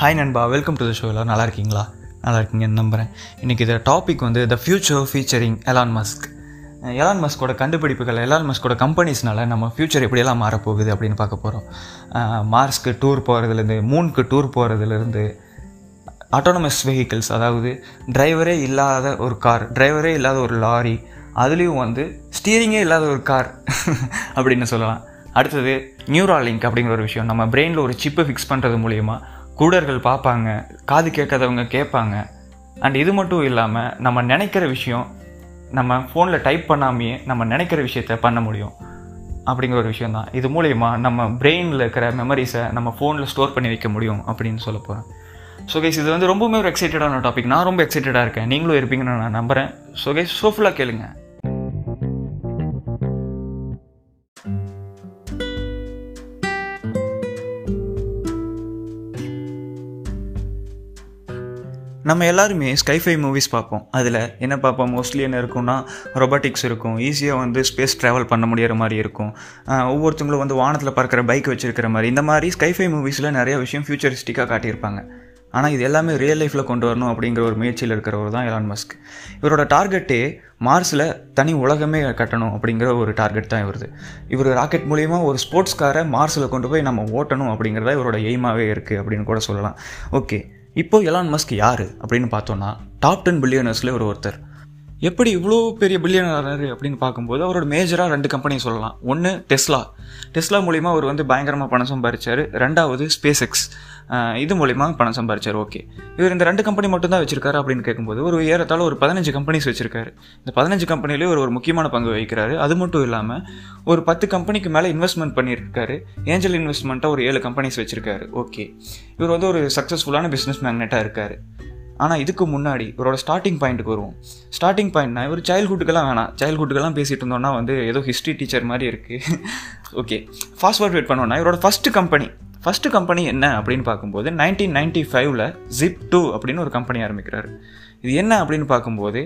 Hi நண்பா, welcome to the show. எல்லோரும் நல்லா இருக்கீங்களா? நல்லா இருக்கீங்கன்னு நம்புகிறேன். இன்றைக்கி இதை டாபிக் வந்து the future featuring Elon Musk. Elon மஸ்கோட கண்டுபிடிப்புகள், எலான் மஸ்கோட கம்பெனிஸ்னால நம்ம ஃப்யூச்சர் எப்படியெல்லாம் மாறப்போகுது அப்படின்னு பார்க்க போகிறோம். மார்ஸ்க்கு டூர் போகிறதுலேருந்து, மூனுக்கு டூர் போகிறதுலேருந்து, ஆட்டோனமஸ் வெஹிக்கிள்ஸ், அதாவது டிரைவரே இல்லாத ஒரு கார், டிரைவரே இல்லாத ஒரு லாரி, அதுலேயும் வந்து ஸ்டீரிங்கே இல்லாத ஒரு கார் அப்படின்னு சொல்லலாம். அடுத்தது நியூராலிங்க் அப்படிங்கிற ஒரு விஷயம். நம்ம பிரெயினில் ஒரு சிப்பை ஃபிக்ஸ் பண்ணுறது மூலயமா கூடர்கள் பார்ப்பாங்க, காது கேட்காதவங்க கேட்பாங்க. அண்ட் இது மட்டும் இல்லாமல் நம்ம நினைக்கிற விஷயம், நம்ம ஃபோனில் டைப் பண்ணாமையே நம்ம நினைக்கிற விஷயத்த பண்ண முடியும் அப்படிங்கிற ஒரு விஷயம் தான். இது மூலயமா நம்ம பிரெயினில் இருக்கிற மெமரிஸை நம்ம ஃபோனில் ஸ்டோர் பண்ணி வைக்க முடியும் அப்படின்னு சொல்ல போகிறேன். ஸோ கைஸ், இது வந்து ரொம்பவுமே ஒரு எக்ஸைட்டடான டாபிக். நான் ரொம்ப எக்ஸைட்டடாக இருக்கேன், நீங்களும் இருப்பீங்கன்னு நான் நம்புகிறேன். ஸோ கைஸ், ஃபுல்லாக கேளுங்க. நம்ம எல்லாருமே ஸ்கைஃபை மூவிஸ் பார்ப்போம். அதில் என்ன பார்ப்போம்? மோஸ்ட்லி என்ன இருக்குன்னா ரொபாட்டிக்ஸ் இருக்கும், ஈஸியாக வந்து ஸ்பேஸ் ட்ராவல் பண்ண முடிகிற மாதிரி இருக்கும். ஒவ்வொருத்தங்களும் வந்து வானத்தில் பார்க்குற பைக் வச்சுருக்கிற மாதிரி, இந்த மாதிரி ஸ்கைஃபை மூவிஸில் நிறைய விஷயம் ஃபியூச்சரிஸ்டிக்காக காட்டியிருப்பாங்க. ஆனால் இது எல்லாமே ரியல் லைஃப்பில் கொண்டு வரணும் அப்படிங்கிற ஒரு முயற்சியில் இருக்கிறவர் தான் எலான் மஸ்க். இவரோட டார்கெட்டே மார்ஸில் தனி உலகமே கட்டணும் அப்படிங்கிற ஒரு டார்கெட் தான் இவருது. இவர் ராக்கெட் மூலிமா ஒரு ஸ்போர்ட்ஸ் காரை மார்ஸில் கொண்டு போய் நம்ம ஓட்டணும் அப்படிங்கிறத இவரோட எய்மாகவே இருக்குது அப்படின்னு கூட சொல்லலாம். ஓகே, இப்போது எலான் மஸ்க் யார் அப்படின்னு பார்த்தோன்னா, டாப் 10 பில்லியனர்ஸில் ஒருத்தர். எப்படி இவ்வளோ பெரிய பில்லியனர் அப்படின்னு பார்க்கும்போது அவரோட மேஜராக ரெண்டு கம்பெனி சொல்லலாம். ஒன்று டெஸ்லா மூலிமா அவர் வந்து பயங்கரமாக பணம் சம்பாதிச்சார். ரெண்டாவது ஸ்பேஸ் எக்ஸ், இது மூலிமா பணம் சம்பாதிச்சார். ஓகே, இவர் இந்த ரெண்டு கம்பெனி மட்டும்தான் வச்சிருக்காரு அப்படின்னு கேட்கும்போது ஒரு ஏறத்தாழ ஒரு 15 கம்பெனிஸ் வச்சிருக்காரு. இந்த 15 கம்பெனிலேயே ஒரு முக்கியமான பங்கு வகிக்கிறாரு. அது மட்டும் இல்லாமல் ஒரு 10 கம்பெனிக்கு மேலே இன்வெஸ்ட்மெண்ட் பண்ணியிருக்காரு. ஏஞ்சல் இன்வெஸ்ட்மெண்ட்டாக ஒரு 7 கம்பெனிஸ் வச்சிருக்காரு. ஓகே, இவர் வந்து ஒரு சக்ஸஸ்ஃபுல்லான பிஸ்னஸ் மேக்னெட்டாக இருக்கார். ஆனால் இதுக்கு முன்னாடி இவரோட ஸ்டார்டிங் பாயிண்ட்டுக்கு வருவோம். ஸ்டார்டிங் பாயிண்ட்னா, இவர் சைல்ட்ஹுட்டுக்கெல்லாம் வேணாம், சைல்ட்ஹுட்டுக்கெல்லாம் பேசிகிட்டு இருந்தோன்னா வந்து ஏதோ ஹிஸ்ட்ரி டீச்சர் மாதிரி இருக்குது. ஓகே, ஃபாஸ்ட் ஃபார்வர்ட் பண்ணோன்னா, இவரோட ஃபஸ்ட்டு கம்பெனி என்ன அப்படின்னு பார்க்கும்போது 1995 Zip2 அப்படின்னு ஒரு கம்பெனி ஆரம்பிக்கிறாரு. இது என்ன அப்படின்னு பார்க்கும்போது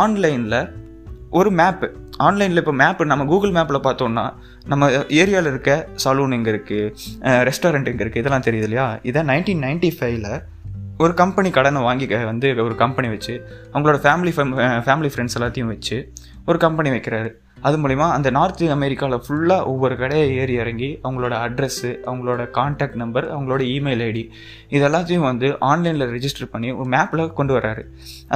ஆன்லைனில் ஒரு மேப்பு, ஆன்லைனில் இப்போ மேப்பு நம்ம கூகுள் மேப்பில் பார்த்தோன்னா நம்ம ஏரியாவில் இருக்க சலூன் எங்கே இருக்குது, ரெஸ்டாரண்ட் எங்கே இருக்குது, இதெல்லாம் தெரியுது இல்லையா? இதை 1995 ஒரு கம்பெனி கடனை வாங்கி வந்து ஒரு கம்பெனி வச்சு அவங்களோட ஃபேமிலி ஃப்ரெண்ட்ஸ் எல்லாத்தையும் வச்சு ஒரு கம்பெனி வைக்கிறாரு. அது மூலிமா அந்த நார்த் அமெரிக்காவில் ஃபுல்லாக ஒவ்வொரு கடையை ஏறி இறங்கி அவங்களோட அட்ரஸ்ஸு, அவங்களோட கான்டாக்ட் நம்பர், அவங்களோட இமெயில் ஐடி, இதெல்லாத்தையும் வந்து ஆன்லைனில் ரெஜிஸ்டர் பண்ணி ஒரு மேப்பில் கொண்டு வர்றாரு.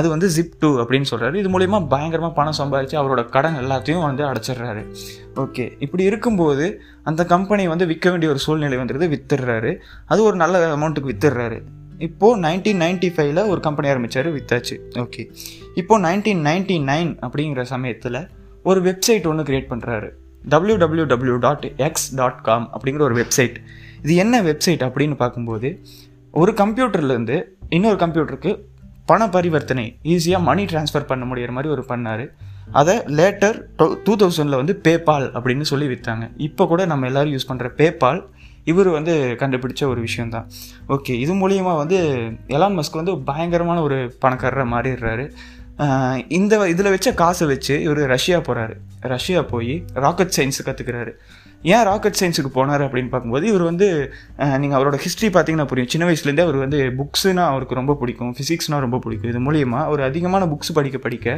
அது வந்து Zip2 அப்படின்னு சொல்கிறாரு. இது மூலிமா பயங்கரமாக பணம் சம்பாதிச்சு அவரோட கடன் எல்லாத்தையும் வந்து அடைச்சிடுறாரு. ஓகே, இப்படி இருக்கும்போது அந்த கம்பெனி வந்து விற்க வேண்டிய ஒரு சூழ்நிலை வந்துடுது, விற்றுடுறாரு. அது ஒரு நல்ல அமௌண்ட்டுக்கு விற்றுடுறாரு. இப்போது 1995 ஒரு கம்பெனி ஆரம்பித்தார், வித்தாச்சு. ஓகே, இப்போது 1999 அப்படிங்கிற சமயத்தில் ஒரு வெப்சைட் ஒன்று க்ரியேட் பண்ணுறாரு. www.x.com அப்படிங்கிற ஒரு வெப்சைட். இது என்ன வெப்சைட் அப்படின்னு பார்க்கும்போது, ஒரு கம்ப்யூட்டர்லேருந்து இன்னொரு கம்ப்யூட்டருக்கு பண பரிவர்த்தனை ஈஸியாக மணி டிரான்ஸ்ஃபர் பண்ண முடிகிற மாதிரி ஒரு பண்ணார். அதை லேட்டர் 2000 வந்து பேபால் அப்படின்னு சொல்லி விற்றாங்க. இப்போ கூட நம்ம எல்லோரும் யூஸ் பண்ணுற பேபால் இவர் வந்து கண்டுபிடிச்ச ஒரு விஷயந்தான். ஓகே, இது மூலிமா வந்து எலான் மஸ்க் வந்து பயங்கரமான ஒரு பணக்காரரை மாறிடுறாரு. இந்த இதில் வச்ச காசை வச்சு இவர் ரஷ்யா போகிறாரு. ரஷ்யா போய் ராக்கெட் சயின்ஸு கற்றுக்கிறாரு. ஏன் ராக்கெட் சயின்ஸுக்கு போனார் அப்படின்னு பார்க்கும்போது, இவர் வந்து நீங்கள் அவரோட ஹிஸ்ட்ரி பார்த்தீங்கன்னா புரியும், சின்ன வயசுலேருந்தே அவர் வந்து புக்ஸுனா அவருக்கு ரொம்ப பிடிக்கும், ஃபிசிக்ஸ்னால் ரொம்ப பிடிக்கும். இது மூலிமா அவர் அதிகமான புக்ஸ் படிக்க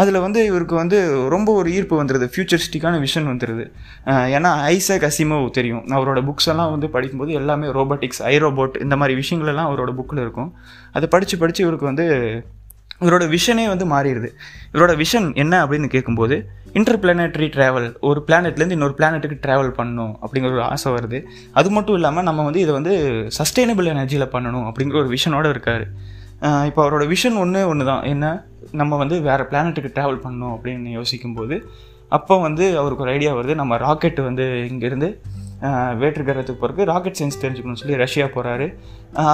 அதில் வந்து இவருக்கு வந்து ரொம்ப ஒரு ஈர்ப்பு வந்துடுது, ஃப்யூச்சரிஸ்டிக்கான விஷன் வந்துடுது. ஏன்னா ஐசாக் அசிமோவ் தெரியும், அவரோட புக்ஸ் எல்லாம் வந்து படிக்கும்போது எல்லாமே ரோபாட்டிக்ஸ், ஐ ரோபோட், இந்த மாதிரி விஷயங்களெல்லாம் அவரோட புக்கில் இருக்கும். அதை படித்து இவருக்கு வந்து இவரோட விஷனே வந்து மாறிடுது. இவரோட விஷன் என்ன அப்படின்னு கேட்கும்போது, இன்டர் பிளானட்டரி ட்ராவல், ஒரு பிளானட்லேருந்து இன்னொரு பிளானெட்டுக்கு ட்ராவல் பண்ணணும் அப்படிங்கிற ஒரு ஆசை வருது. அது மட்டும் இல்லாமல் நம்ம வந்து இதை வந்து சஸ்டெயினபிள் எனர்ஜியில் பண்ணணும் அப்படிங்கிற ஒரு விஷனோடு இருக்கார். இப்போ அவரோட விஷன் ஒன்று தான், என்ன, நம்ம வந்து வேறு பிளானெட்டுக்கு ட்ராவல் பண்ணணும் அப்படின்னு யோசிக்கும்போது அப்போ வந்து அவருக்கு ஒரு ஐடியா வருது, நம்ம ராக்கெட்டு வந்து இங்கேருந்து வேற்றுக்கிறதுக்கு பிறகு ராக்கெட் சயின்ஸ் தெரிஞ்சுக்கணும்னு சொல்லி ரஷ்யா போகிறாரு.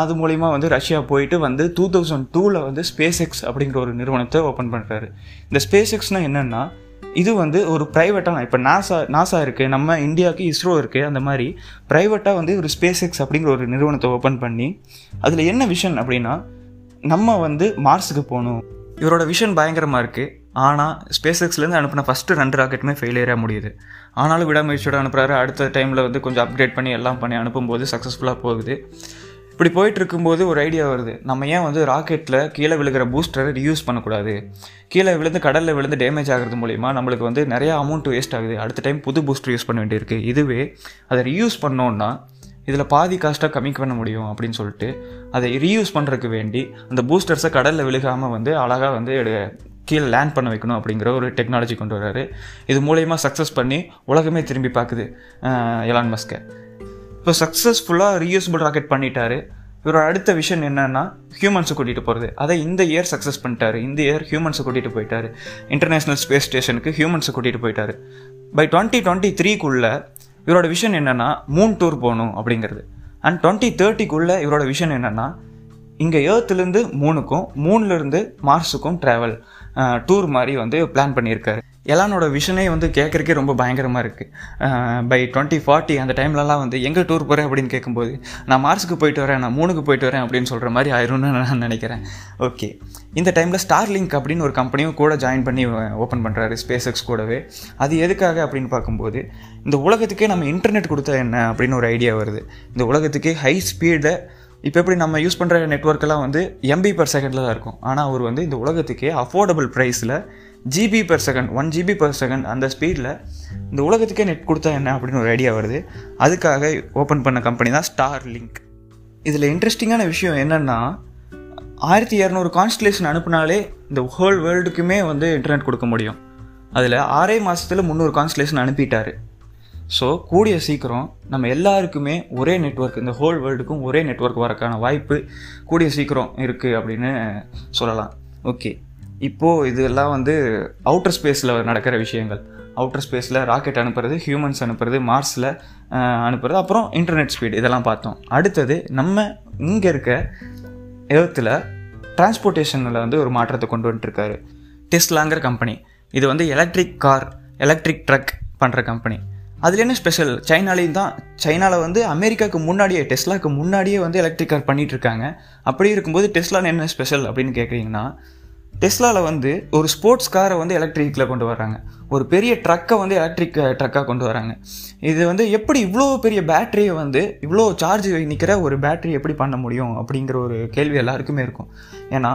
அது மூலிமா வந்து ரஷ்யா போயிட்டு வந்து 2002 வந்து ஸ்பேஸ் எக்ஸ் அப்படிங்கிற ஒரு நிறுவனத்தை ஓப்பன் பண்ணுறாரு. இந்த ஸ்பேஸ் எக்ஸ்னால் என்னென்னா, இது வந்து ஒரு ப்ரைவேட்டாக, இப்போ நாசா இருக்குது, நம்ம இந்தியாவுக்கு இஸ்ரோ இருக்குது, அந்த மாதிரி ப்ரைவேட்டாக வந்து ஒரு ஸ்பேஸ் எக்ஸ் அப்படிங்கிற ஒரு நிறுவனத்தை ஓப்பன் பண்ணி அதில் என்ன விஷன் அப்படின்னா, நம்ம வந்து மார்ஸுக்கு போகணும். இவரோட விஷன் பயங்கரமாக இருக்குது. ஆனால் ஸ்பேஸ் எக்ஸ்லேருந்து அனுப்பின ஃபஸ்ட்டு 2 ராக்கெட்டுமே ஃபெயிலியராக முடியுது. ஆனாலும் விடாமுயற்சியோடு அனுப்புகிறாரு. அடுத்த டைமில் வந்து கொஞ்சம் அப்கிரேட் பண்ணி எல்லாம் பண்ணி அனுப்பும்போது சக்ஸஸ்ஃபுல்லாக போகுது. இப்படி போயிட்டு இருக்கும்போது ஒரு ஐடியா வருது, நம்ம ஏன் வந்து ராக்கெட்டில் கீழே விழுகிற பூஸ்டரை ரியூஸ் பண்ணக்கூடாது? கீழே விழுந்து கடலில் விழுந்து டேமேஜ் ஆகிறது மூலிமா நம்மளுக்கு வந்து நிறையா அமௌண்ட் வேஸ்ட் ஆகுது, அடுத்த டைம் புது பூஸ்டர் யூஸ் பண்ண வேண்டியிருக்கு. இதுவே அதை ரியூஸ் பண்ணோன்னா இதில் பாதி காஸ்ட்டாக கம்மி பண்ண முடியும் அப்படின்னு சொல்லிட்டு அதை ரீயூஸ் பண்ணுறதுக்கு வேண்டி அந்த பூஸ்டர்ஸை கடலில் விழுகாமல் வந்து அழகாக வந்து கீழே லேண்ட் பண்ண வைக்கணும் அப்படிங்கிற ஒரு டெக்னாலஜி கொண்டு வர்றாரு. இது மூலயமா சக்ஸஸ் பண்ணி உலகமே திரும்பி பார்க்குது எலான் மஸ்கை. இப்போ சக்ஸஸ்ஃபுல்லாக ரீயூசபிள் ராக்கெட் பண்ணிட்டாரு. இவரோட அடுத்த விஷன் என்னென்னா ஹியூமன்ஸை கூட்டிகிட்டு போகிறது. அதை இந்த இயர் சக்ஸஸ் பண்ணிட்டாரு. இந்த இயர் ஹியூமன்ஸை கூட்டிகிட்டு போயிட்டாரு. இன்டர்நேஷ்னல் ஸ்பேஸ் ஸ்டேஷனுக்கு ஹியூமன்ஸை கூட்டிகிட்டு போயிட்டாரு. பை 2023 இவரோட விஷன் என்னென்னா மூன் டூர் போகணும் அப்படிங்கிறது. அண்ட் 2030 இவரோட விஷன் என்னென்னா இங்கே ஏர்த்துலேருந்து மூணுக்கும் மூணுலேருந்து மார்ஸுக்கும் ட்ராவல் டூர் மாதிரி வந்து பிளான் பண்ணியிருக்காரு. எலானோட விஷனே வந்து கேட்குறக்கே ரொம்ப பயங்கரமாக இருக்குது. பை 2040 அந்த டைம்லலாம் வந்து எங்கே டூர் போகிறேன் அப்படின்னு கேட்கும்போது நான் மார்ஸுக்கு போயிட்டு வரேன், நான் மூணுக்கு போயிட்டு வரேன் அப்படின்னு சொல்கிற மாதிரி ஆயிரும்னு நான் நினைக்கிறேன். ஓகே, இந்த டைமில் ஸ்டார்லிங்க் அப்படின்னு ஒரு கம்பெனியும் கூட ஜாயின் பண்ணி ஓப்பன் பண்ணுறாரு ஸ்பேஸ் எக்ஸ் கூடவே. அது எதுக்காக அப்படின்னு பார்க்கும்போது இந்த உலகத்துக்கே நம்ம இன்டர்நெட் கொடுத்தா என்ன அப்படின்னு ஒரு ஐடியா வருது. இந்த உலகத்துக்கே ஹை ஸ்பீடில் இப்போ எப்படி நம்ம யூஸ் பண்ணுற நெட்வொர்க்கெல்லாம் வந்து MB/s தான் இருக்கும், ஆனால் அவர் வந்து இந்த உலகத்துக்கே அஃபோர்டபுள் ப்ரைஸில் GB/s 1 GB/s அந்த ஸ்பீடில் இந்த உலகத்துக்கே நெட் கொடுத்தா என்ன அப்படின்னு ஒரு ஐடியா வருது. அதுக்காக ஓப்பன் பண்ண கம்பெனி தான் ஸ்டார்லிங்க். இதில் இன்ட்ரெஸ்டிங்கான விஷயம் என்னென்னா 1200 constellation அனுப்புனாலே இந்த ஹோல் வேர்ல்டுக்குமே வந்து இன்டர்நெட் கொடுக்க முடியும். அதில் 6 மாதத்தில் 300 constellation அனுப்பிட்டார். ஸோ கூடிய சீக்கிரம் நம்ம எல்லாருக்குமே ஒரே நெட்வொர்க், இந்த ஹோல் வேர்ல்டுக்கும் ஒரே நெட்வொர்க் வரக்கான வாய்ப்பு கூடிய சீக்கிரம் இருக்குது அப்படின்னு சொல்லலாம். ஓகே, இப்போது இதெல்லாம் வந்து அவுட்டர் ஸ்பேஸில் நடக்கிற விஷயங்கள். அவுட்டர் ஸ்பேஸில் ராக்கெட் அனுப்புறது, ஹியூமன்ஸ் அனுப்புறது, மார்ஸில் அனுப்புறது, அப்புறம் இன்டர்நெட் ஸ்பீடு, இதெல்லாம் பார்த்தோம். அடுத்தது நம்ம இங்கே இருக்க எர்த்தில் டிரான்ஸ்போர்ட்டேஷனில் வந்து ஒரு மாற்றத்தை கொண்டு வந்துட்டுருக்காரு டெஸ்லாங்கிற கம்பெனி. இது வந்து எலக்ட்ரிக் கார், எலக்ட்ரிக் ட்ரக் பண்ணுற கம்பெனி. அதில் என்ன ஸ்பெஷல், சைனாலேயும் தான். சைனாவில் வந்து அமெரிக்காவுக்கு முன்னாடியே, டெஸ்லாவுக்கு முன்னாடியே வந்து எலக்ட்ரிக் கார் பண்ணிகிட்ருக்காங்க. அப்படி இருக்கும்போது டெஸ்லாவில் என்ன ஸ்பெஷல் அப்படின்னு கேட்குறீங்கன்னா, டெஸ்லாவில் வந்து ஒரு ஸ்போர்ட்ஸ் காரை வந்து எலக்ட்ரிக்கில் கொண்டு வர்றாங்க, ஒரு பெரிய ட்ரக்கை வந்து எலக்ட்ரிக் ட்ரக்காக கொண்டு வராங்க. இது வந்து எப்படி இவ்வளோ பெரிய பேட்டரியை வந்து இவ்வளோ சார்ஜ் நிற்கிற ஒரு பேட்டரி எப்படி பண்ண முடியும் அப்படிங்கிற ஒரு கேள்வி எல்லாருக்குமே இருக்கும். ஏன்னா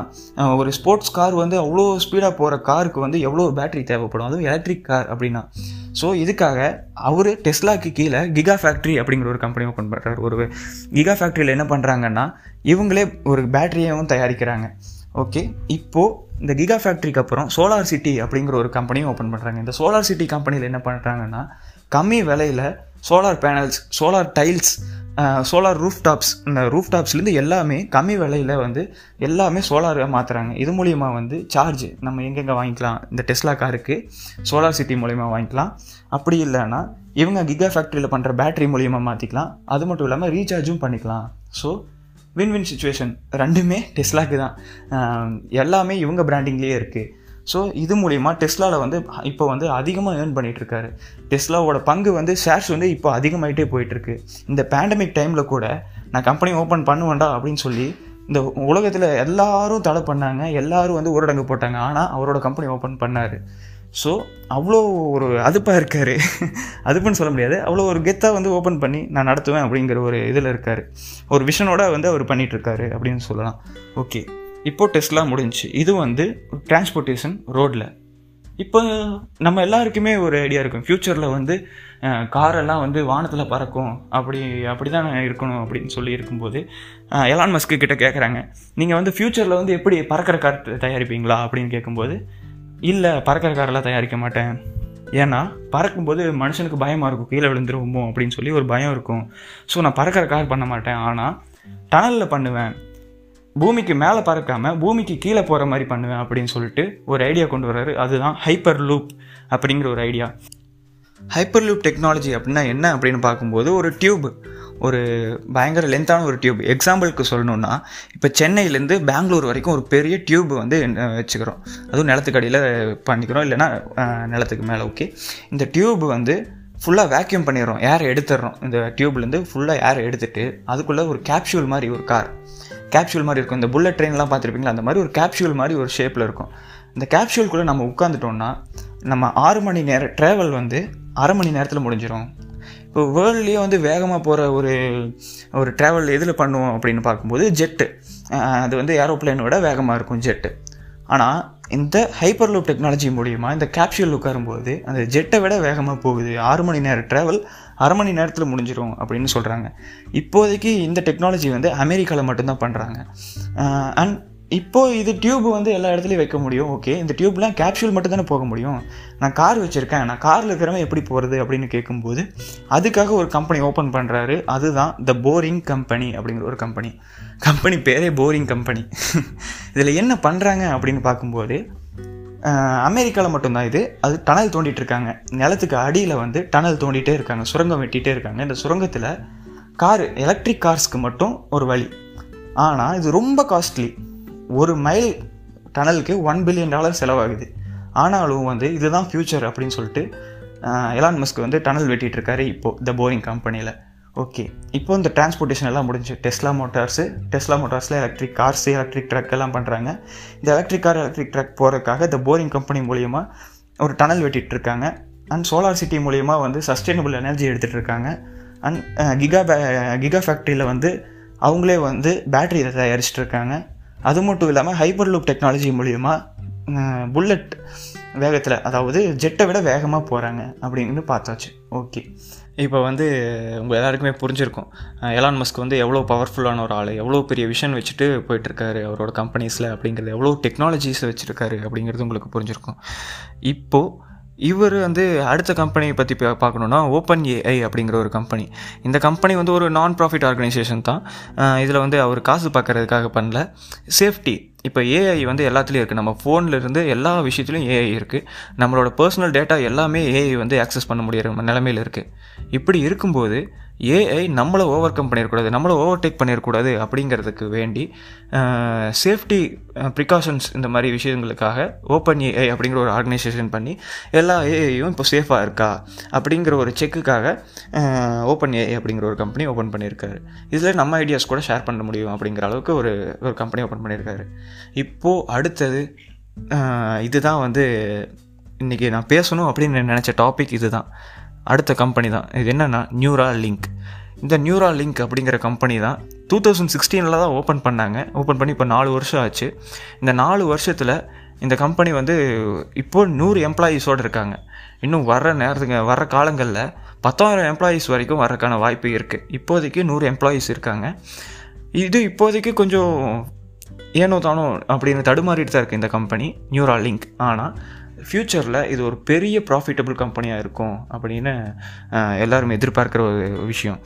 ஒரு ஸ்போர்ட்ஸ் கார் வந்து அவ்வளோ ஸ்பீடாக போகிற காருக்கு வந்து எவ்வளோ பேட்டரி தேவைப்படும், அதுவும் எலக்ட்ரிக் கார் அப்படின்னா. ஸோ இதுக்காக அவர் டெஸ்லாக்கு கீழே கிகா ஃபேக்ட்ரி அப்படிங்கிற ஒரு கம்பெனி ஓப்பன் பண்ணுறாரு. ஒரு கிகா ஃபேக்ட்ரியில் என்ன பண்ணுறாங்கன்னா இவங்களே ஒரு பேட்டரியையும் தயாரிக்கிறாங்க. ஓகே, இப்போது இந்த கிகா ஃபேக்ட்ரிக்கு அப்புறம் சோலார் சிட்டி அப்படிங்கிற ஒரு கம்பெனியும் ஓப்பன் பண்ணுறாங்க. இந்த சோலார் சிட்டி கம்பெனியில் என்ன பண்ணுறாங்கன்னா கம்மி விலையில் solar panels, solar tiles, solar roof tops, இந்த ரூஃப் டாப்ஸ்லேருந்து எல்லாமே கம்மி விலையில் வந்து எல்லாமே சோலார் மாற்றுறாங்க. இது மூலிமா வந்து சார்ஜ் நம்ம எங்கெங்கே வாங்கிக்கலாம், இந்த டெஸ்லா காருக்கு சோலார் சிட்டி மூலிமா வாங்கிக்கலாம். அப்படி இல்லைன்னா இவங்க கிகா ஃபேக்ட்ரியில் பண்ணுற பேட்டரி மூலிமா மாற்றிக்கலாம். அது மட்டும் இல்லாமல் ரீசார்ஜும் பண்ணிக்கலாம். ஸோ வின் வின் சிச்சுவேஷன், ரெண்டுமே டெஸ்லாக்கு தான். எல்லாமே இவங்க பிராண்டிங்லேயே இருக்குது. ஸோ இது மூலிமா டெஸ்லாவில் வந்து இப்போ வந்து அதிகமாக ஏர்ன் பண்ணிகிட்ருக்காரு. டெஸ்லாவோட பங்கு வந்து ஷேர்ஸ் வந்து இப்போ அதிகமாகிட்டே போயிட்டுருக்கு. இந்த பேண்டமிக் டைமில் கூட நான் கம்பெனி ஓப்பன் பண்ணுவேண்டா அப்படின்னு சொல்லி இந்த உலகத்தில் எல்லோரும் தடை பண்ணாங்க, எல்லோரும் வந்து ஊரடங்கு போட்டாங்க, ஆனால் அவரோட கம்பெனி ஓப்பன் பண்ணார். ஸோ அவ்வளோ ஒரு அதுப்பாக இருக்கார், அதுப்புன்னு சொல்ல முடியாது, அவ்வளோ ஒரு கெத்தாக வந்து ஓப்பன் பண்ணி நான் நடத்துவேன் அப்படிங்கிற ஒரு இதில் இருக்கார், ஒரு விஷனோட வந்து அவர் பண்ணிகிட்ருக்காரு அப்படின்னு சொல்லலாம். ஓகே, இப்போது டெஸ்ட்லாம் முடிஞ்சிச்சு. இது வந்து டிரான்ஸ்போர்ட்டேஷன் ரோடில். இப்போ நம்ம எல்லாருக்குமே ஒரு ஐடியா இருக்கும், ஃப்யூச்சரில் வந்து காரெல்லாம் வந்து வானத்தில் பறக்கும், அப்படி தான் இருக்கணும் அப்படின்னு சொல்லி இருக்கும்போது எலான் மஸ்க்கு கிட்ட கேட்குறாங்க, நீங்கள் வந்து ஃப்யூச்சரில் வந்து எப்படி பறக்கிற கார் தயாரிப்பீங்களா அப்படின்னு கேட்கும்போது, இல்லை பறக்கிற காரெல்லாம் தயாரிக்க மாட்டேன், ஏன்னா பறக்கும்போது மனுஷனுக்கு பயமாக இருக்கும், கீழே விழுந்துருவோமோ அப்படின்னு சொல்லி ஒரு பயம் இருக்கும். ஸோ நான் பறக்கிற கார் பண்ண மாட்டேன், ஆனால் டனலில் பண்ணுவேன், பூமிக்கு மேலே பறக்காமல் பூமிக்கு கீழே போகிற மாதிரி பண்ணுவேன் அப்படின்னு சொல்லிட்டு ஒரு ஐடியா கொண்டு வர்றாரு. அதுதான் ஹைப்பர் லூப் அப்படிங்கிற ஒரு ஐடியா. ஹைப்பர் லூப் டெக்னாலஜி அப்படின்னா என்ன அப்படின்னு பார்க்கும்போது, ஒரு டியூப், ஒரு பயங்கர லென்த்தான ஒரு டியூப். எக்ஸாம்பிளுக்கு சொல்லணுன்னா இப்போ சென்னையிலேருந்து பெங்களூர் வரைக்கும் ஒரு பெரிய டியூப் வந்து வச்சுக்கிறோம், அதுவும் நிலத்துக்கடியில் பண்ணிக்கிறோம், இல்லைனா நிலத்துக்கு மேலே. ஓகே, இந்த டியூப் வந்து ஃபுல்லாக வேக்யூம் பண்ணிடுறோம், ஏர் எடுத்துடுறோம். இந்த டியூப்லேருந்து ஃபுல்லாக ஏர் எடுத்துகிட்டு அதுக்குள்ளே ஒரு கேப்சூல் மாதிரி, ஒரு கார் கேப்சூல் மாதிரி இருக்கும். இந்த புல்லட் ட்ரெயின்லாம் பார்த்துருப்பீங்களா, அந்த மாதிரி ஒரு கேப்சூல் மாதிரி ஒரு ஷேப்பில் இருக்கும். இந்த கேப்சூல்குள்ளே நம்ம உட்காந்துட்டோம்னா நம்ம 6 மணி நேரம் ட்ராவல் வந்து அரை மணி நேரத்தில் முடிஞ்சிடும். இப்போ வேர்ல்ட்லேயே வந்து வேகமாக போகிற ஒரு ட்ராவல் இதில் பண்ணுவோம் அப்படின்னு பார்க்கும்போது ஜெட்டு, அது வந்து ஏரோப்ளைனை விட வேகமாக இருக்கும் ஜெட்டு. ஆனால் இந்த ஹைப்பர்லூப் டெக்னாலஜி மூலிமா இந்த கேப்சூல் உட்காரும்போது அந்த ஜெட்டை விட வேகமாக போகுது, 6 மணி நேர ட்ராவல் 1/2 மணி நேரத்தில் முடிஞ்சிடும் அப்படின்னு சொல்கிறாங்க. இப்போதைக்கு இந்த டெக்னாலஜி வந்து அமெரிக்காவில் மட்டும்தான் பண்ணுறாங்க. அண்ட் இப்போது இது டியூப் வந்து எல்லா இடத்துலையும் வைக்க முடியும். ஓகே, இந்த டியூப்லாம் கேப்சூல் மட்டும்தானே போக முடியும், நான் கார் வச்சுருக்கேன், நான் காரில் இருக்கிறவன் எப்படி போகிறது அப்படின்னு கேட்கும்போது அதுக்காக ஒரு கம்பெனி ஓப்பன் பண்ணுறாரு. அதுதான் த போரிங் கம்பெனி அப்படிங்கிற ஒரு கம்பெனி பேரே போரிங் கம்பெனி. இதில் என்ன பண்ணுறாங்க அப்படின்னு பார்க்கும்போது, அமெரிக்காவில் மட்டும்தான் இது, அது டனல் தோண்டிகிட்டு இருக்காங்க. நிலத்துக்கு அடியில் வந்து டனல் தோண்டிகிட்டே இருக்காங்க, சுரங்கம் வெட்டிகிட்டே இருக்காங்க. இந்த சுரங்கத்தில் கார், எலக்ட்ரிக் கார்ஸ்க்கு மட்டும் ஒரு வழி. ஆனால் இது ரொம்ப காஸ்ட்லி, 1 மைல் டனலுக்கு $1 பில்லியன் செலவாகுது. ஆனாலும் வந்து இதுதான் ஃப்யூச்சர் அப்படின்னு சொல்லிட்டு எலான் மஸ்க் வந்து டனல் வெட்டிகிட்ருக்காரு இப்போது த போரிங் கம்பெனியில். ஓகே, இப்போ இந்த டிரான்ஸ்போர்ட்டேஷன் எல்லாம் முடிஞ்சு டெஸ்லா மோட்டார்ஸில் எலக்ட்ரிக் கார்ஸ், எலக்ட்ரிக் ட்ரக் எல்லாம் பண்ணுறாங்க. இந்த எலக்ட்ரிக் கார், எலக்ட்ரிக் ட்ரக் போகிறதுக்காக த போரிங் கம்பெனி மூலிமா ஒரு டனல் வெட்டிகிட்ருக்காங்க. அண்ட் சோலார் சிட்டி மூலிமா வந்து சஸ்டைனபிள் எனர்ஜி எடுத்துகிட்டு இருக்காங்க. அண்ட் கிகா ஃபேக்ட்ரியில் வந்து அவங்களே வந்து பேட்டரி தயாரிச்சுட்டு இருக்காங்க. அது மட்டும் இல்லாமல் ஹைப்பர்லூப் டெக்னாலஜி மூலிமா புல்லட் வேகத்தில், அதாவது ஜெட்டை விட வேகமாக போகிறாங்க அப்படின்னு பார்த்தாச்சு. ஓகே, இப்போ வந்து உங்கள் எல்லாருக்குமே புரிஞ்சிருக்கும் எலான் மஸ்க் வந்து எவ்வளோ பவர்ஃபுல்லான ஒரு ஆள், எவ்வளோ பெரிய விஷன் வச்சுட்டு போயிட்டுருக்காரு அவரோட கம்பெனிஸில் அப்படிங்கிறது, எவ்வளோ டெக்னாலஜிஸை வச்சுருக்காரு அப்படிங்கிறது உங்களுக்கு புரிஞ்சிருக்கும். இப்போது இவர் வந்து அடுத்த கம்பெனியை பற்றி பார்க்கணுன்னா OpenAI அப்படிங்கிற ஒரு கம்பெனி. இந்த கம்பெனி வந்து ஒரு நான் ப்ராஃபிட் ஆர்கனைசேஷன் தான். இதில் வந்து அவர் காசு பார்க்குறதுக்காக பண்ணல. சேஃப்டி, இப்போ ஏஐ வந்து எல்லாத்துலேயும் இருக்குது, நம்ம ஃபோன்லேருந்து எல்லா விஷயத்துலையும் ஏஐ இருக்குது, நம்மளோட பர்சனல் டேட்டா எல்லாமே ஏஐ வந்து ஆக்சஸ் பண்ண முடியற நிலைமையில் இருக்குது. இப்படி இருக்கும்போது ஏஐ நம்மளை ஓவர் கம் பண்ணிடக்கூடாது, நம்மளை ஓவர்டேக் பண்ணிடக்கூடாது அப்படிங்கிறதுக்கு வேண்டி சேஃப்டி ப்ரிகாஷன்ஸ் இந்த மாதிரி விஷயங்களுக்காக OpenAI அப்படிங்கிற ஒரு ஆர்கனைசேஷன் பண்ணி எல்லா ஏஐயும் இப்போ சேஃபாக இருக்கா அப்படிங்கிற ஒரு செக்குக்காக OpenAI அப்படிங்கிற ஒரு கம்பெனி ஓப்பன் பண்ணியிருக்காரு. இதில் நம்ம ஐடியாஸ் கூட ஷேர் பண்ண முடியும் அப்படிங்கிற அளவுக்கு ஒரு கம்பெனி ஓப்பன் பண்ணியிருக்காரு. இப்போது அடுத்தது இதுதான் வந்து இன்றைக்கி நான் பேசணும் அப்படின்னு நினச்ச டாபிக். இதுதான் அடுத்த கம்பெனி தான். இது என்னென்னா நியூராலிங்க். இந்த நியூராலிங்க் அப்படிங்கிற கம்பெனி தான் 2016 தான் ஓப்பன் பண்ணாங்க. ஓப்பன் பண்ணி இப்போ 4 வருஷம் ஆச்சு. இந்த 4 வருஷத்தில் இந்த கம்பெனி வந்து இப்போது 100 எம்ப்ளாயீஸோடு இருக்காங்க. இன்னும் வர்ற காலங்களில் 10,000 எம்ப்ளாயீஸ் வரைக்கும் வரக்கான வாய்ப்பு இருக்குது. இப்போதைக்கு 100 எம்ப்ளாயீஸ் இருக்காங்க. இது இப்போதைக்கு கொஞ்சம் ஏனோ தானோ அப்படின்னு தடுமாறிட்டு தான் இருக்குது இந்த கம்பெனி நியூராலிங்க். ஆனால் ஃப்யூச்சரில் இது ஒரு பெரிய ப்ராஃபிட்டபிள் கம்பெனியாக இருக்கும் அப்படின்னு எல்லோரும் எதிர்பார்க்குற ஒரு விஷயம்.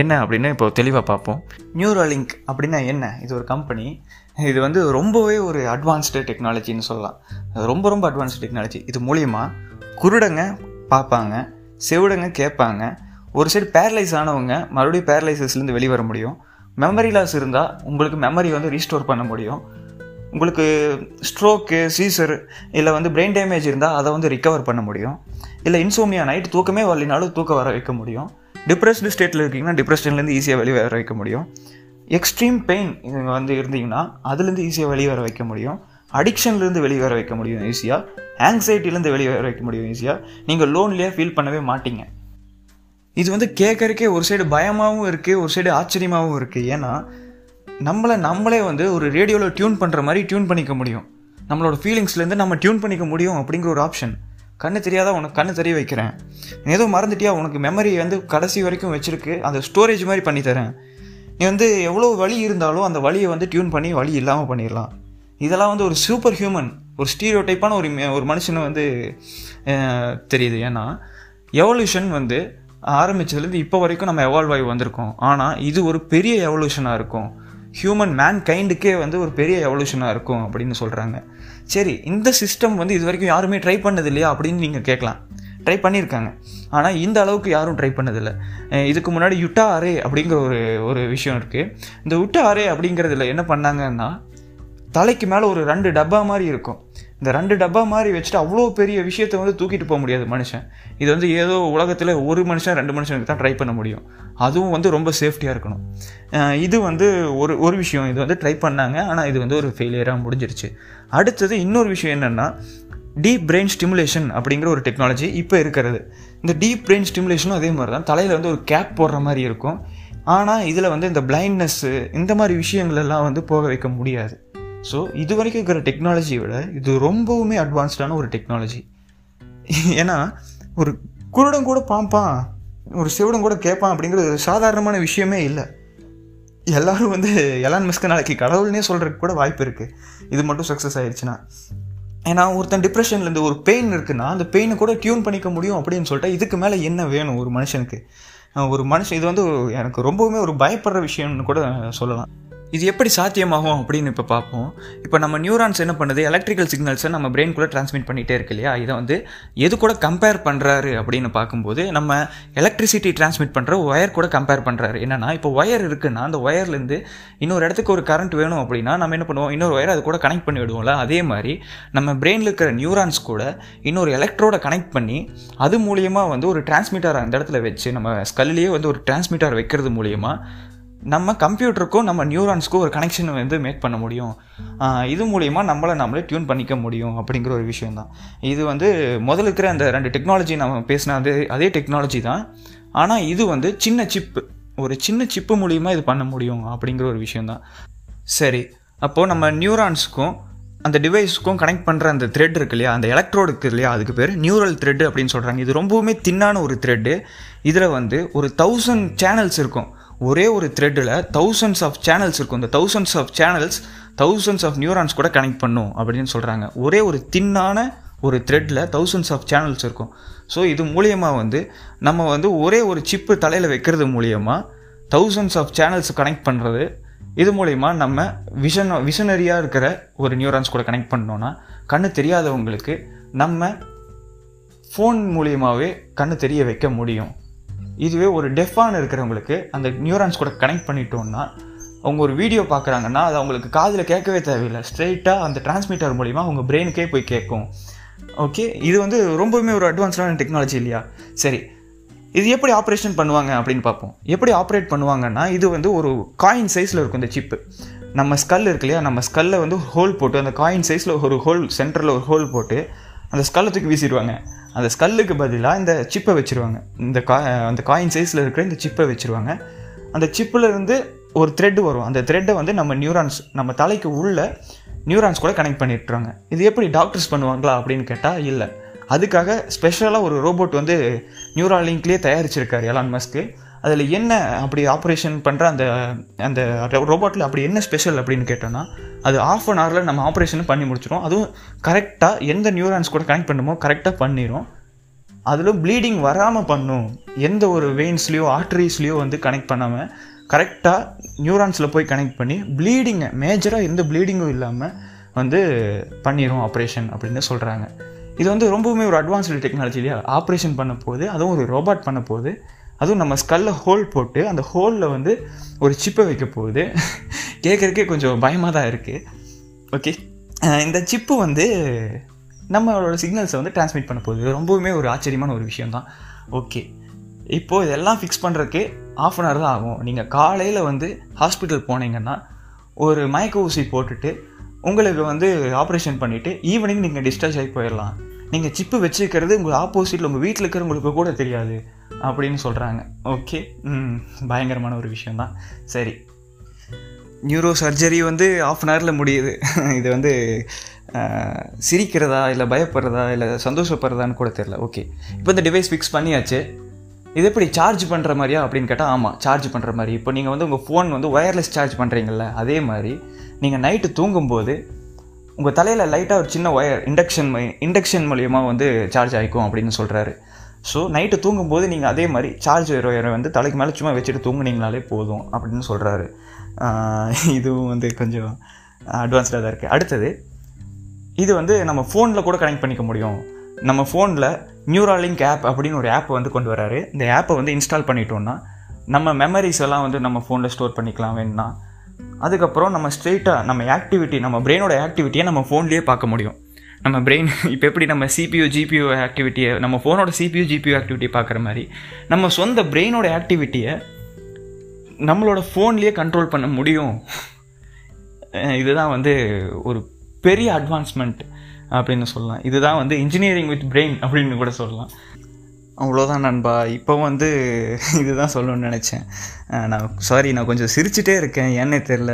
என்ன அப்படின்னு இப்போ தெளிவாக பார்ப்போம். நியூராலிங்க் அப்படின்னா என்ன? இது ஒரு கம்பெனி. இது வந்து ரொம்பவே ஒரு அட்வான்ஸ்டு டெக்னாலஜின்னு சொல்லலாம். ரொம்ப ரொம்ப அட்வான்ஸ்டு டெக்னாலஜி. இது மூலிமா குருடங்க பார்ப்பாங்க, செவிடங்க கேட்பாங்க, ஒரு சைடு பேரலைஸ் ஆனவங்க மறுபடியும் பேரலைசஸ்லேருந்து வெளிவர முடியும். மெமரி லாஸ் இருந்தால் உங்களுக்கு மெமரி வந்து ரீஸ்டோர் பண்ண முடியும். உங்களுக்கு ஸ்ட்ரோக்கு, சீசர் இல்லை வந்து பிரெயின் டேமேஜ் இருந்தால் அதை வந்து ரிகவர் பண்ண முடியும். இல்லை இன்சோமியா, நைட் தூக்கமே வரலினாலும் தூக்கம் வர வைக்க முடியும். டிப்ரெஸ்டு ஸ்டேட்டில் இருக்கீங்கன்னா டிப்ரெஷன்லேருந்து ஈஸியாக வெளியே வர வைக்க முடியும். எக்ஸ்ட்ரீம் பெயின் இங்கே வந்து இருந்தீங்கன்னா அதுலேருந்து ஈஸியாக வெளியே வர வைக்க முடியும். அடிக்ஷன்லேருந்து வெளியே வர வைக்க முடியும் ஈஸியாக. ஆங்ஸைட்டிலேருந்து வெளியே வர வைக்க முடியும் ஈஸியாக. நீங்கள் லோன்லியாக ஃபீல் பண்ணவே மாட்டீங்க. இது வந்து கேட்கறக்கே ஒரு சைடு பயமாகவும் இருக்குது, ஒரு சைடு ஆச்சரியமாகவும் இருக்குது. ஏன்னா நம்மளே வந்து ஒரு ரேடியோவில் டியூன் பண்ணுற மாதிரி டியூன் பண்ணிக்க முடியும். நம்மளோட ஃபீலிங்ஸ்லேருந்து நம்ம டியூன் பண்ணிக்க முடியும் அப்படிங்கிற ஒரு ஆப்ஷன். கண்ணு தெரியாதா உனக்கு கண்ணு தெரிய வைக்கிறேன், ஏதோ மறந்துட்டியா உனக்கு மெமரி வந்து கடைசி வரைக்கும் வச்சுருக்கு, அந்த ஸ்டோரேஜ் மாதிரி பண்ணித்தரேன். நீ வந்து எவ்வளோ வலி இருந்தாலும் அந்த வலியை வந்து டியூன் பண்ணி வலி இல்லாமல் பண்ணிடலாம். இதெல்லாம் வந்து ஒரு சூப்பர் ஹியூமன், ஒரு ஸ்டீரியோ டைப்பான ஒரு மனுஷனை வந்து தெரியுது. ஏன்னா எவல்யூஷன் வந்து ஆரம்பித்ததுலேருந்து இப்போ வரைக்கும் நம்ம எவால்வ் ஆகி வந்திருக்கோம். ஆனால் இது ஒரு பெரிய எவல்யூஷனாக இருக்கும், ஹியூமன் மேன் கைண்டுக்கே வந்து ஒரு பெரிய எவல்யூஷனாக இருக்கும் அப்படின்னு சொல்கிறாங்க. சரி, இந்த சிஸ்டம் வந்து இது வரைக்கும் யாருமே ட்ரை பண்ணது இல்லையா அப்படின்னு நீங்கள் கேட்கலாம். ட்ரை பண்ணியிருக்காங்க, ஆனால் இந்த அளவுக்கு யாரும் ட்ரை பண்ணதில்லை. இதுக்கு முன்னாடி யுட்டா அரே அப்படிங்கிற ஒரு விஷயம் இருக்குது. இந்த யுட்டா அரே அப்படிங்கிறதுல என்ன பண்ணாங்கன்னா, தலைக்கு மேலே ஒரு 2 டப்பா மாதிரி இருக்கும். இந்த 2 டப்பா மாதிரி வச்சுட்டு அவ்வளோ பெரிய விஷயத்தை வந்து தூக்கிட்டு போக முடியாது மனுஷன். இது வந்து ஏதோ உலகத்தில் ஒரு மனுஷன் 2 மனுஷனுக்கு தான் ட்ரை பண்ண முடியும். அதுவும் வந்து ரொம்ப சேஃப்டியாக இருக்கணும். இது வந்து ஒரு விஷயம். இது வந்து ட்ரை பண்ணாங்க, ஆனால் இது வந்து ஒரு ஃபெயிலியராக முடிஞ்சிருச்சு. அடுத்தது இன்னொரு விஷயம் என்னென்னா, டீப் பிரெயின் ஸ்டிமுலேஷன் அப்படிங்கிற ஒரு டெக்னாலஜி இப்போ இருக்கிறது. இந்த டீப் பிரெயின் ஸ்டிமுலேஷனும் அதே மாதிரி தான், தலையில் வந்து ஒரு கேப் போடுற மாதிரி இருக்கும். ஆனால் இதில் வந்து இந்த பிளைண்ட்னஸ்ஸு இந்த மாதிரி விஷயங்களெல்லாம் வந்து போக வைக்க முடியாது. ஸோ இது வரைக்கும் இருக்கிற டெக்னாலஜியை விட இது ரொம்பவுமே அட்வான்ஸ்டான ஒரு டெக்னாலஜி. ஏன்னா ஒரு குருடன் கூட பாம்பான், ஒரு செவிடம் கூட கேட்பான் அப்படிங்கிறது சாதாரணமான விஷயமே இல்லை. எல்லோரும் வந்து எலான் மஸ்க் நாளைக்கு கடவுள்னே சொல்கிறதுக்கு கூட வாய்ப்பு இருக்குது, இது மட்டும் சக்ஸஸ் ஆயிடுச்சுன்னா. ஏன்னா ஒருத்தன் டிப்ரெஷன்லேருந்து ஒரு பெயின் இருக்குன்னா அந்த பெயினை கூட டியூன் பண்ணிக்க முடியும் அப்படின்னு சொல்லிட்டு இதுக்கு மேலே என்ன வேணும் ஒரு மனுஷனுக்கு? ஒரு மனுஷன் இது வந்து எனக்கு ரொம்பவுமே ஒரு பயப்படுற விஷயம்னு கூட சொல்லலாம். இது எப்படி சாத்தியமாகும் அப்படின்னு இப்போ பார்ப்போம். இப்போ நம்ம நியூரான்ஸ் என்ன பண்ணுது, எலக்ட்ரிக்கல் சிக்னல்ஸை நம்ம பிரெயின்குள்ளே டிரான்ஸ்மிட் பண்ணிகிட்டே இருக்கு இல்லையா, இதை வந்து எது கூட கம்பேர் பண்ணுறாரு அப்படின்னு பார்க்கும்போது நம்ம எலக்ட்ரிசிட்டி டிரான்ஸ்மிட் பண்ணுற ஒயர் கூட கம்பேர் பண்ணுறாரு. என்னென்னா இப்போ ஒயர் இருக்குன்னா அந்த ஒயர்லேருந்து இன்னொரு இடத்துக்கு ஒரு கரண்ட் வேணும் அப்படின்னா நம்ம என்ன பண்ணுவோம், இன்னொரு ஒயர் அது கூட கனெக்ட் பண்ணி விடுவோம்ல. அதே மாதிரி நம்ம பிரெயினில் இருக்கிற நியூரான்ஸ் கூட இன்னொரு எலக்ட்ரோட கனெக்ட் பண்ணி அது மூலியமாக வந்து ஒரு டிரான்ஸ்மிட்டர் அந்த இடத்துல வச்சு நம்ம ஸ்கல்லையே வந்து ஒரு டிரான்ஸ்மிட்டர் வைக்கிறது மூலிமா நம்ம கம்ப்யூட்டருக்கும் நம்ம நியூரான்ஸ்க்கும் ஒரு கனெக்ஷன் வந்து மேக் பண்ண முடியும். இது மூலிமா நம்மளே டியூன் பண்ணிக்க முடியும் அப்படிங்கிற ஒரு விஷயந்தான். இது வந்து முதல்ல இருக்கிற அந்த ரெண்டு டெக்னாலஜி நம்ம பேசின அதே டெக்னாலஜி தான். ஆனால் இது வந்து ஒரு சின்ன சிப்பு மூலிமா இது பண்ண முடியும் அப்படிங்கிற ஒரு விஷயந்தான். சரி, அப்போது நம்ம நியூரான்ஸுக்கும் அந்த டிவைஸுக்கும் கனெக்ட் பண்ணுற அந்த த்ரெட் இருக்கு இல்லையா, அந்த எலக்ட்ரோடு இருக்குது இல்லையா, அதுக்கு பேர் நியூரல் த்ரெட் அப்படின்னு சொல்கிறாங்க. இது ரொம்பவுமே தின்னான ஒரு த்ரெட்டு. இதில் வந்து ஒரு 1000 சேனல்ஸ் இருக்கும். ஒரே ஒரு த்ரெட்டில் 1000s ஆஃப் சேனல்ஸ் இருக்கும். இந்த 1000s of channels 1000s of neurons கூட கனெக்ட் பண்ணும் அப்படின்னு சொல்கிறாங்க. ஒரே ஒரு தின்னான ஒரு த்ரெட்டில் 1000s ஆஃப் சேனல்ஸ் இருக்கும். ஸோ இது மூலியமாக வந்து நம்ம வந்து ஒரே ஒரு சிப்பு தலையில் வைக்கிறது மூலிமா 1000s ஆஃப் சேனல்ஸ் கனெக்ட் பண்ணுறது. இது மூலிமா நம்ம விஷனரியாக இருக்கிற ஒரு நியூரான்ஸ் கூட கனெக்ட் பண்ணோன்னா கண்ணு தெரியாதவங்களுக்கு நம்ம ஃபோன் மூலியமாகவே கண்ணு தெரிய வைக்க முடியும். இதுவே ஒரு டெஃபான் இருக்கிறவங்களுக்கு அந்த நியூரான்ஸ் கூட கனெக்ட் பண்ணிட்டோம்னா அவங்க ஒரு வீடியோ பார்க்குறாங்கன்னா அது அவங்களுக்கு காதில் கேட்கவே தேவையில்லை, ஸ்ட்ரெயிட்டாக அந்த டிரான்ஸ்மிட்டர் மூலிமா அவங்க பிரெயினுக்கே போய் கேட்கும். ஓகே, இது வந்து ரொம்பவுமே ஒரு அட்வான்ஸ்டான டெக்னாலஜி இல்லையா. சரி, இது எப்படி ஆப்ரேஷன் பண்ணுவாங்க அப்படின்னு பார்ப்போம். எப்படி ஆப்ரேட் பண்ணுவாங்கன்னா இது வந்து ஒரு காயின் சைஸில் இருக்கும் இந்த சிப்பு. நம்ம ஸ்கல் இருக்கு இல்லையா, நம்ம ஸ்கல்லை வந்து ஹோல் போட்டு அந்த காயின் சைஸில் ஒரு ஹோல் சென்டரில் ஒரு ஹோல் போட்டு அந்த ஸ்கல்லை தூக்கி வீசிடுவாங்க. அந்த ஸ்கல்லுக்கு பதிலாக இந்த சிப்பை வச்சுருவாங்க. அந்த காயின் சைஸில் இருக்கிற இந்த சிப்பை வச்சுருவாங்க. அந்த சிப்பிலேருந்து ஒரு த்ரெட்டு வரும். அந்த த்ரெட்டை வந்து நம்ம நியூரான்ஸ் நம்ம தலைக்கு உள்ள நியூரான்ஸ் கூட கனெக்ட் பண்ணிட்டுருவாங்க. இது எப்படி டாக்டர்ஸ் பண்ணுவாங்களா அப்படின்னு கேட்டால் இல்லை. அதுக்காக ஸ்பெஷலாக ஒரு ரோபோட் வந்து நியூராலிங்க்லேயே தயாரிச்சிருக்காரு எலான் மஸ்க்கு. அதில் என்ன அப்படி ஆப்ரேஷன் பண்ணுற அந்த அந்த ரோபோட்டில் அப்படி என்ன ஸ்பெஷல் அப்படின்னு கேட்டோன்னா அது 1/2 hourல நம்ம ஆப்ரேஷன் பண்ணி முடிச்சிடும். அதுவும் கரெக்டாக எந்த நியூரான்ஸ் கூட கனெக்ட் பண்ணுமோ கரெக்டாக பண்ணிடும். அதிலும் ப்ளீடிங் வராமல் பண்ணும். எந்த ஒரு வெயின்ஸ்லேயோ ஆர்ட்ரிஸ்லேயோ வந்து கனெக்ட் பண்ணாமல் கரெக்டாக நியூரான்ஸில் போய் கனெக்ட் பண்ணி ப்ளீடிங்கை மேஜராக எந்த ப்ளீடிங்கும் இல்லாமல் வந்து பண்ணிடும் ஆப்ரேஷன் அப்படின்னு சொல்கிறாங்க. இது வந்து ரொம்பவுமே ஒரு அட்வான்ஸ்டு டெக்னாலஜி இல்லையா. ஆப்ரேஷன் பண்ண போது அதுவும் ஒரு ரோபாட் பண்ண போது அதுவும் நம்ம ஸ்கல்ல ஹோல் போட்டு அந்த ஹோலில் வந்து ஒரு சிப்பை வைக்க போகுது. கேட்குறக்கே கொஞ்சம் பயமாக தான் இருக்குது. ஓகே, இந்த சிப்பு வந்து நம்மளோட சிக்னல்ஸை வந்து டிரான்ஸ்மிட் பண்ண போகுது. ரொம்பவுமே ஒரு ஆச்சரியமான ஒரு விஷயந்தான். ஓகே, இப்போது இதெல்லாம் ஃபிக்ஸ் பண்ணுறதுக்கு 1/2 hour தான் ஆகும். நீங்கள் காலையில் வந்து ஹாஸ்பிட்டல் போனீங்கன்னா ஒரு மயக்க ஊசி போட்டுட்டு உங்களுக்கு வந்து ஆப்ரேஷன் பண்ணிவிட்டு ஈவினிங் நீங்கள் டிஸ்சார்ஜ் ஆகி போயிடலாம். நீங்கள் சிப்பு வச்சுருக்கிறது உங்கள் ஆப்போசிட்டில் உங்கள் வீட்டில் இருக்கிறவங்களுக்கு கூட தெரியாது அப்படின்னு சொல்கிறாங்க. ஓகே, பயங்கரமான ஒரு விஷயந்தான். சரி, நியூரோ சர்ஜரி வந்து 1/2 hourல முடியுது. இது வந்து சிரிக்கிறதா இல்லை பயப்படுறதா இல்லை சந்தோஷப்படுறதான்னு கூட தெரில. ஓகே, இப்போ இந்த டிவைஸ் ஃபிக்ஸ் பண்ணியாச்சு. இது எப்படி சார்ஜ் பண்ணுற மாதிரியா அப்படின்னு கேட்டால் ஆமாம், சார்ஜ் பண்ணுற மாதிரி. இப்போ நீங்கள் வந்து உங்கள் ஃபோன் வந்து ஒயர்லெஸ் சார்ஜ் பண்ணுறீங்கள, அதே மாதிரி நீங்கள் நைட்டு தூங்கும்போது உங்கள் தலையில் லைட்டாக ஒரு சின்ன ஒயர் இண்டக்ஷன் மூலிமா வந்து சார்ஜ் ஆகிக்கும் அப்படின்னு சொல்கிறாரு. ஸோ நைட்டு தூங்கும்போது நீங்கள் அதே மாதிரி சார்ஜ் ஒயரை வந்து தலைக்கு மேலே சும்மா வச்சுட்டு தூங்குனீங்களாலே போதும் அப்படின்னு சொல்கிறாரு. இதுவும் வந்து கொஞ்சம் அட்வான்ஸ்டாக தான் இருக்குது. அடுத்தது, இது வந்து நம்ம ஃபோனில் கூட கனெக்ட் பண்ணிக்க முடியும். நம்ம ஃபோனில் நியூராலிங்க் ஆப் அப்படின்னு ஒரு ஆப்பை வந்து கொண்டு வராரு. இந்த ஆப்பை வந்து இன்ஸ்டால் பண்ணிட்டோன்னா நம்ம மெமரிஸ் எல்லாம் வந்து நம்ம ஃபோனில் ஸ்டோர் பண்ணிக்கலாம் வேணும்னா. அதுக்கப்புறம் நம்ம ஸ்ட்ரெயிட்டாக நம்ம ஆக்டிவிட்டி நம்ம பிரெயினோட ஆக்டிவிட்டியை நம்ம ஃபோன்லேயே பார்க்க முடியும். நம்ம பிரெயின் இப்போ எப்படி நம்ம CPU GPU ஆக்டிவிட்டியை நம்ம ஃபோனோட CPU GPU ஆக்டிவிட்டியை பார்க்குற மாதிரி நம்ம சொந்த பிரெயினோட ஆக்டிவிட்டியை நம்மளோட ஃபோன்லேயே கண்ட்ரோல் பண்ண முடியும். இதுதான் வந்து ஒரு பெரிய அட்வான்ஸ்மெண்ட். அப்படின்னு சொல்லலாம். இதுதான் வந்து இன்ஜினியரிங் வித் பிரெயின் அப்படின்னு கூட சொல்லலாம். அவ்வளோதான் நண்பா, இப்போ வந்து இதுதான் சொல்லணும்னு நினச்சேன். நான் கொஞ்சம் சிரிச்சிட்டே இருக்கேன், ஏன்னே தெரில.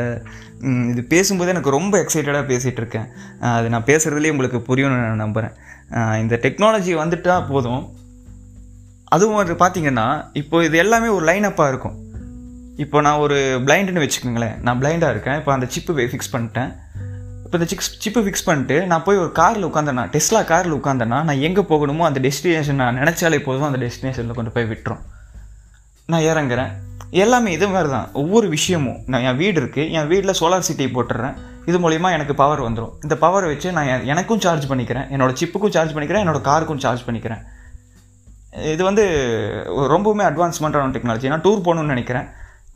இது பேசும்போது எனக்கு ரொம்ப எக்ஸைட்டடாக பேசிகிட்ருக்கேன். அது நான் பேசுகிறதுலேயே உங்களுக்கு புரியும்னு நான் நம்புகிறேன். இந்த டெக்னாலஜி வந்துட்டால் போதும். அதுவும் ஒரு பார்த்திங்கன்னா இப்போ இது எல்லாமே ஒரு லைனப்பாக இருக்கும். இப்போ நான் ஒரு பிளைண்டுன்னு வச்சுக்கோங்களேன், நான் பிளைண்டாக இருக்கேன். இப்போ அந்த சிப்பு ஃபிக்ஸ் பண்ணிட்டேன். இப்போ இந்த சிப்பை ஃபிக்ஸ் பண்ணிட்டு நான் போய் ஒரு காரில் உட்காந்தேன்னா, டெஸ்லா காரில் உட்காந்தேன்னா, நான் எங்கே போகணுமோ அந்த டெஸ்டினேஷன் நான் நினச்சாலே போதும், அந்த டெஸ்டினேஷனில் கொண்டு போய் விட்டுரும். நான் இறங்குறேன். எல்லாமே இது மாதிரி தான். ஒவ்வொரு விஷயமும் நான் என் வீடு இருக்குது, என் வீட்டில் சோலார் சிட்டி போட்டுடுறேன். இது மூலிமா எனக்கு பவர் வந்துடும். இந்த பவரை வச்சு நான் எனக்கும் சார்ஜ் பண்ணிக்கிறேன், என்னோடய சிப்புக்கும் சார்ஜ் பண்ணிக்கிறேன், என்னோடய காருக்கும் சார்ஜ் பண்ணிக்கிறேன். இது வந்து ரொம்பவுமே அட்வான்ஸ்மெண்ட்டான டெக்னாலஜி. நான் டூர் போகணுன்னு நினைக்கிறேன்,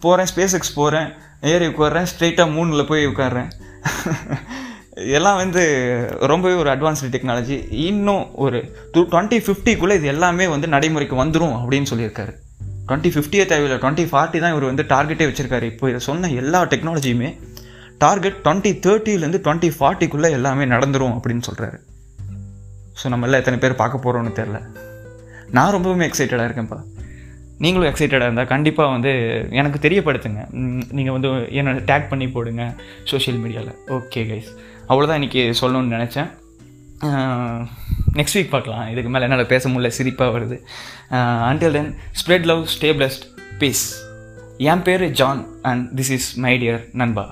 போகிறேன், ஸ்பேஸ் எக்ஸ் போகிறேன், ஏறி உட்காடுறேன், ஸ்ட்ரெயிட்டாக மூணில் போய் உட்காடுறேன். இதெல்லாம் வந்து ரொம்பவே ஒரு அட்வான்ஸ்டு டெக்னாலஜி. இன்னும் ஒரு 2050 இது எல்லாமே வந்து நடைமுறைக்கு வந்துடும் அப்படின்னு சொல்லியிருக்காரு. 2050 தேவையில்லை, 2040 தான் இவர் வந்து டார்கெட்டே வச்சுருக்காரு. இப்போ இதை சொன்ன எல்லா டெக்னாலஜியுமே டார்கெட் 2030 2040 எல்லாமே நடந்துடும் அப்படின்னு சொல்கிறாரு. ஸோ நம்ம எல்லாம் எத்தனை பேர் பார்க்க போகிறோன்னு தெரில. நான் ரொம்பவுமே எக்ஸைட்டடாக இருக்கேன்ப்பா. நீங்களும் எக்ஸைட்டடாக இருந்தால் கண்டிப்பாக வந்து எனக்கு தெரியப்படுத்துங்க. நீங்கள் வந்து என்னை டேக் பண்ணி போடுங்க சோஷியல் மீடியாவில். ஓகே கைஸ், அவ்வளோதான் இன்றைக்கி சொல்லணும்னு நினச்சேன். நெக்ஸ்ட் வீக் பார்க்கலாம். இதுக்கு மேலே என்னால் பேச முடியல, சிரிப்பாக வருது. Until then, spread love, stay blessed, peace. என் பேர் John and this is my dear நண்பா.